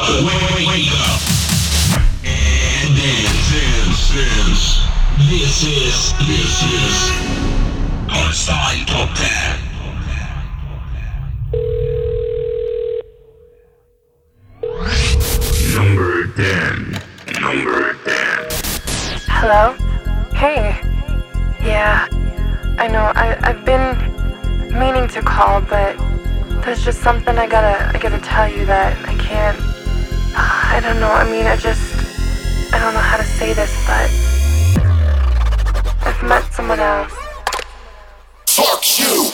Wake up and dance. This is Onside Top 10. Number 10. Hello? Hey. Yeah, I know. I've been meaning to call, but there's just something I gotta tell you that I can't. I don't know. I mean, I don't know how to say this, but I've met someone else. Fuck you!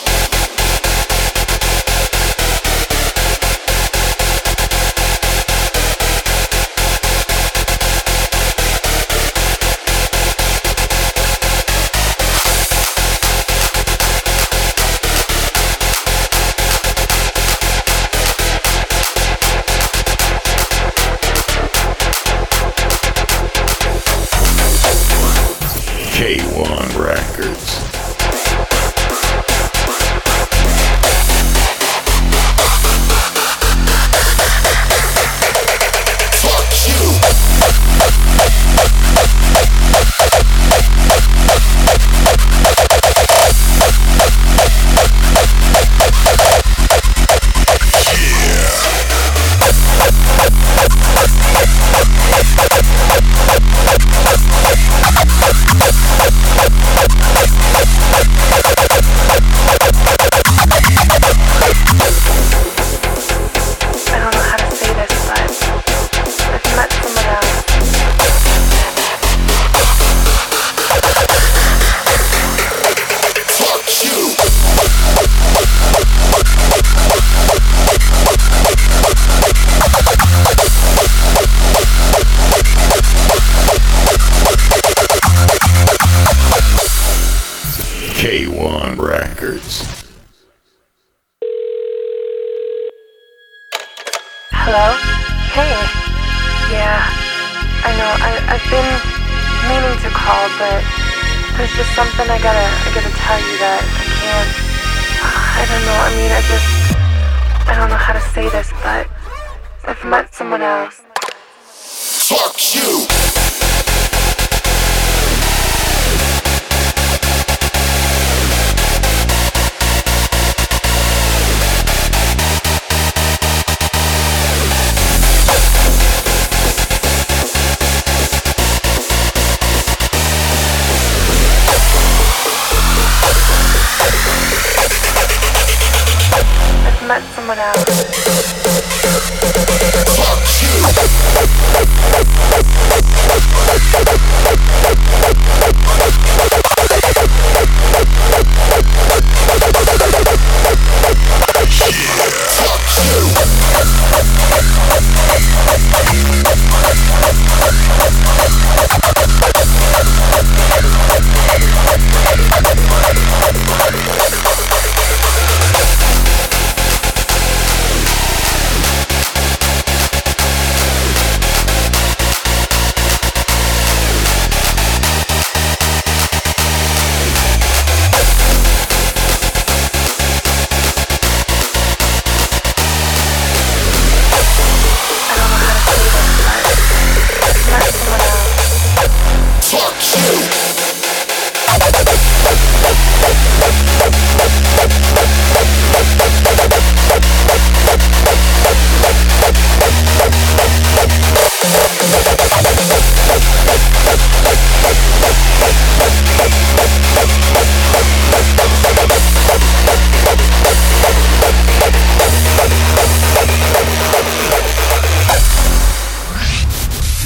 K1 Records. K1 Records. Hello? Hey. Yeah, I know. I've been meaning to call, but there's just something I gotta tell you that I can't. I don't know. I mean, I don't know how to say this, but I've met someone else. Fuck you! Met someone else.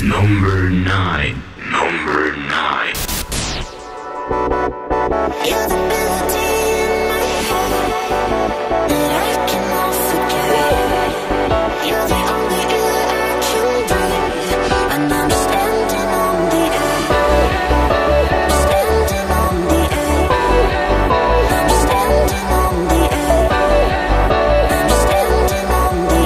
Number 9. You're the melody in my head that I cannot forget. You're the only air I can breathe, and I'm standing on the edge. I'm standing on the edge. I'm standing on the edge. I'm standing on the edge. And I'm standing on the edge.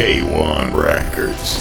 K1 Records.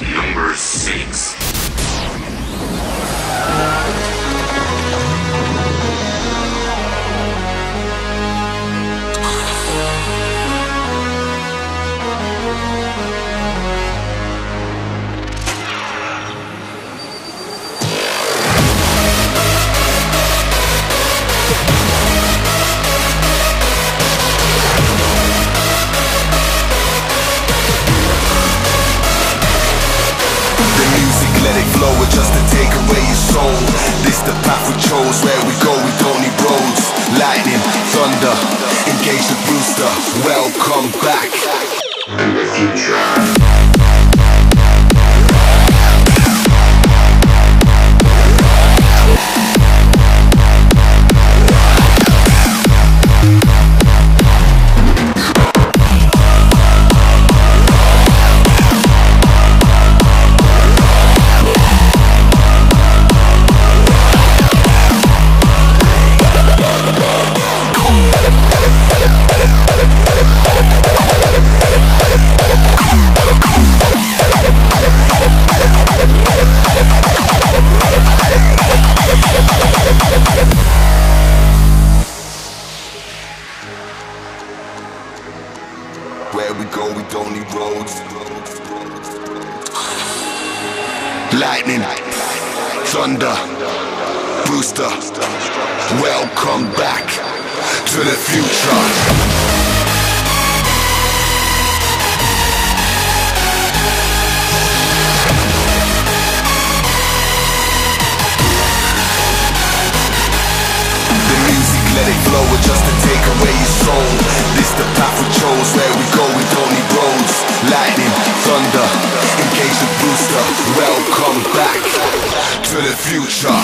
Number six. Just to take away your soul. This the path we chose. Where we go, we don't need roads. Lightning, thunder, engage the rooster. Welcome back. And the future. Lightning, thunder, rooster. Welcome back to the future. Let it flow, or just to take away your soul. This the path we chose. Where we go, we don't need roads. Lightning, thunder, engage the booster. Welcome back to the future.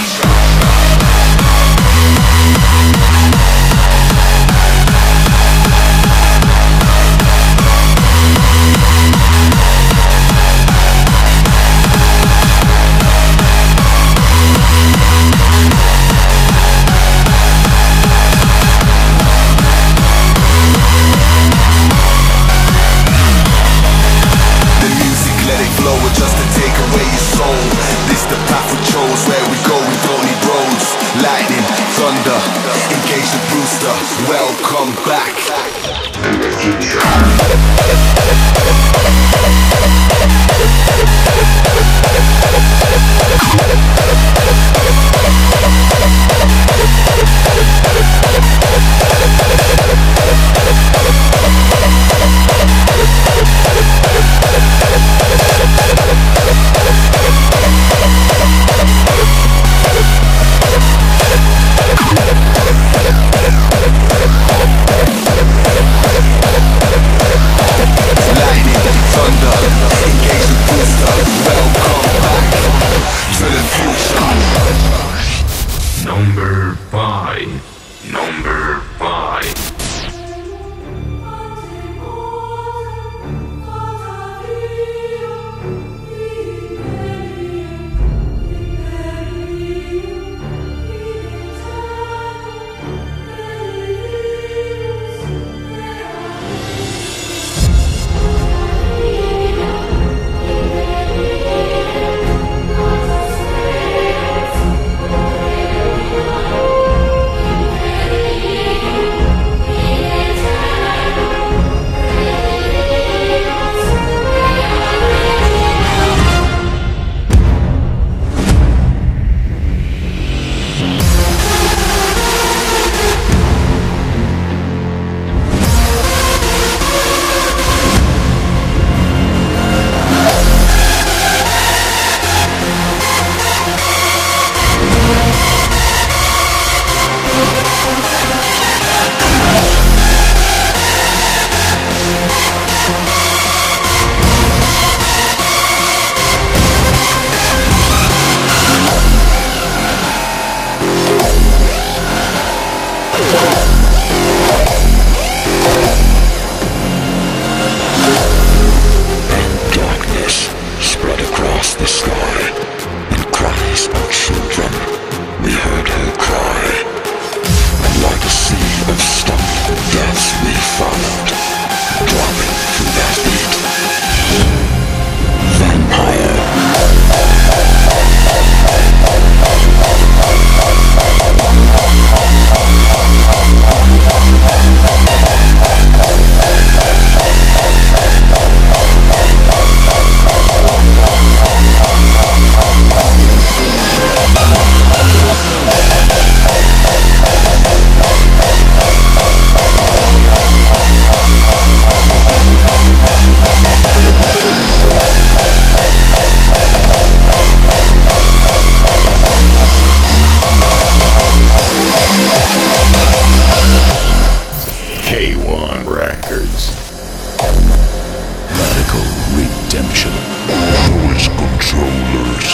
Welcome back to the future. records. Radical redemption. Noise controllers.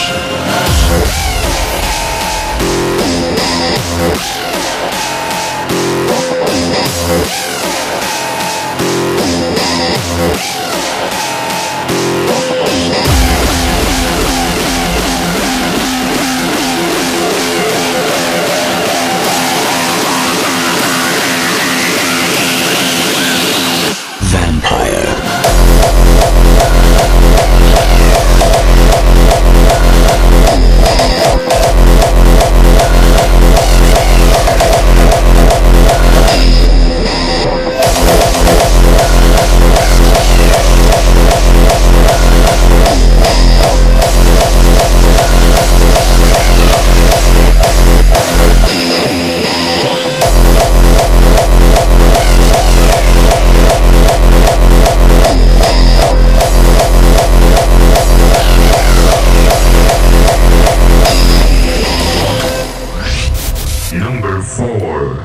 Number four.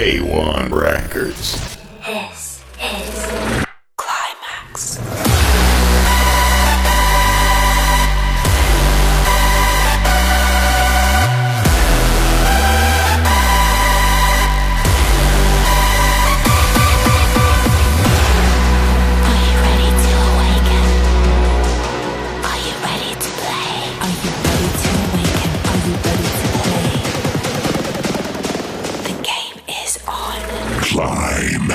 K1 Records. Yes. Climax. Climb.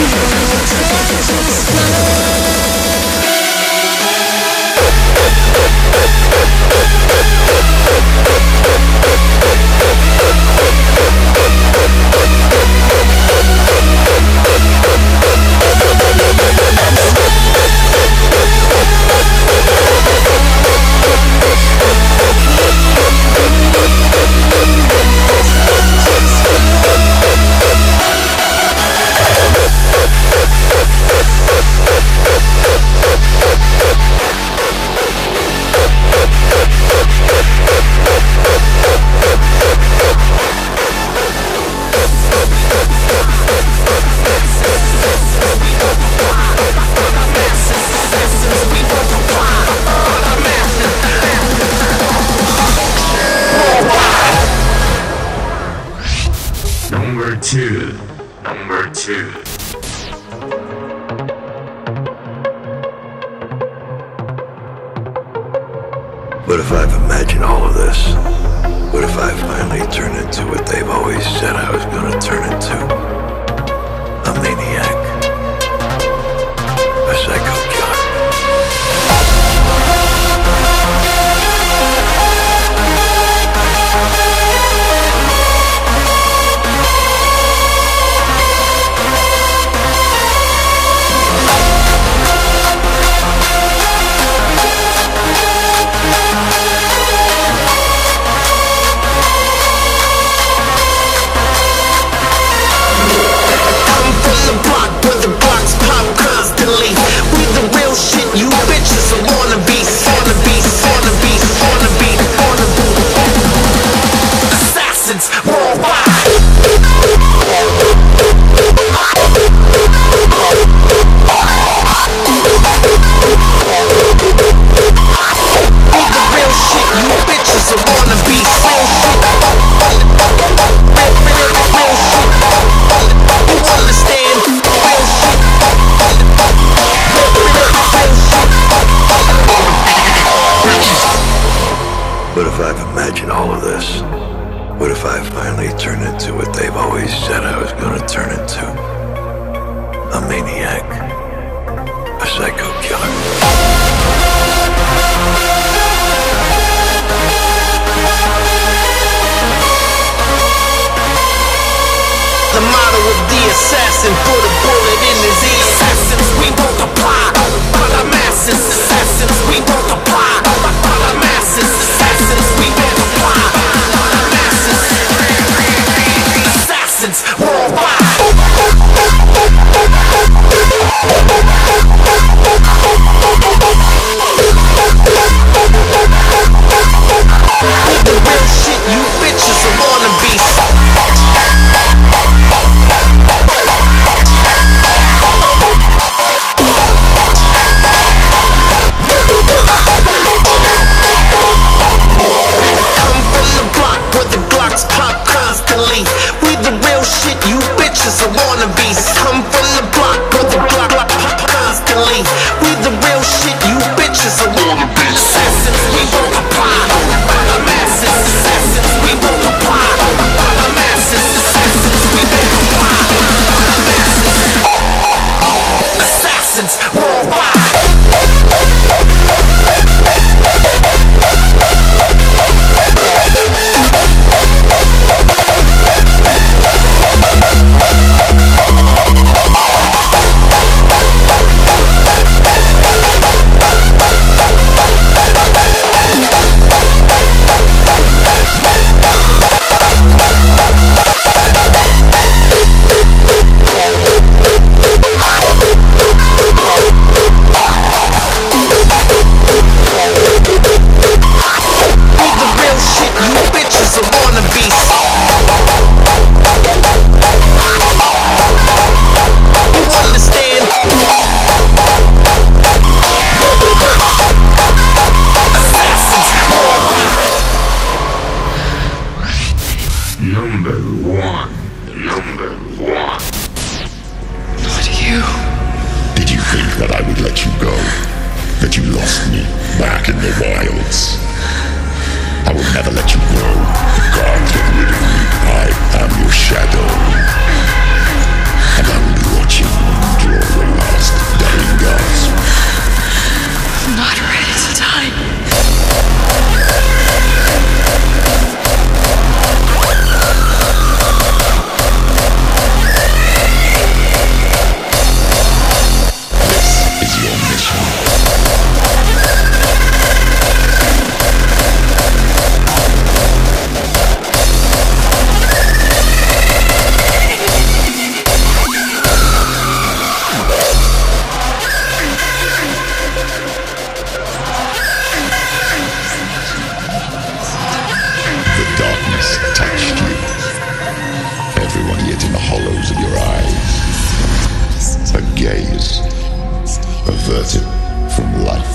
I am your shadow, and I will be watching you. averted from life.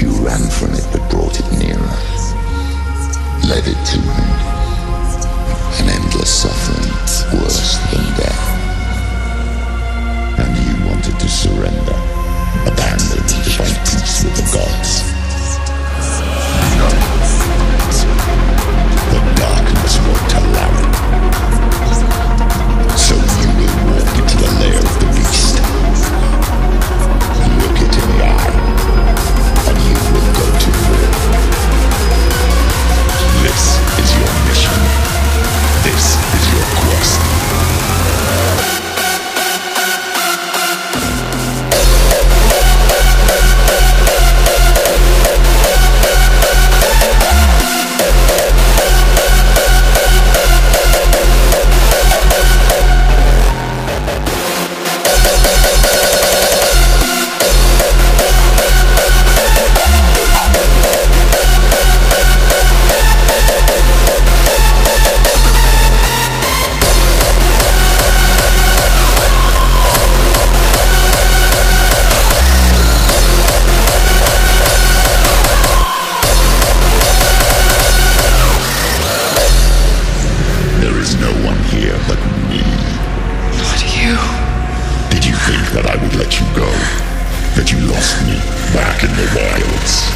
You ran from it but brought it nearer, led it to an endless suffering worse than death. And you wanted to surrender, abandoned by peace with the gods. No. The darkness won't allow it. So you will walk into the lair of the beast. Look it in the eye, and you will go to war. This is your mission. This is your quest. That I would let you go, that you lost me back in the wilds.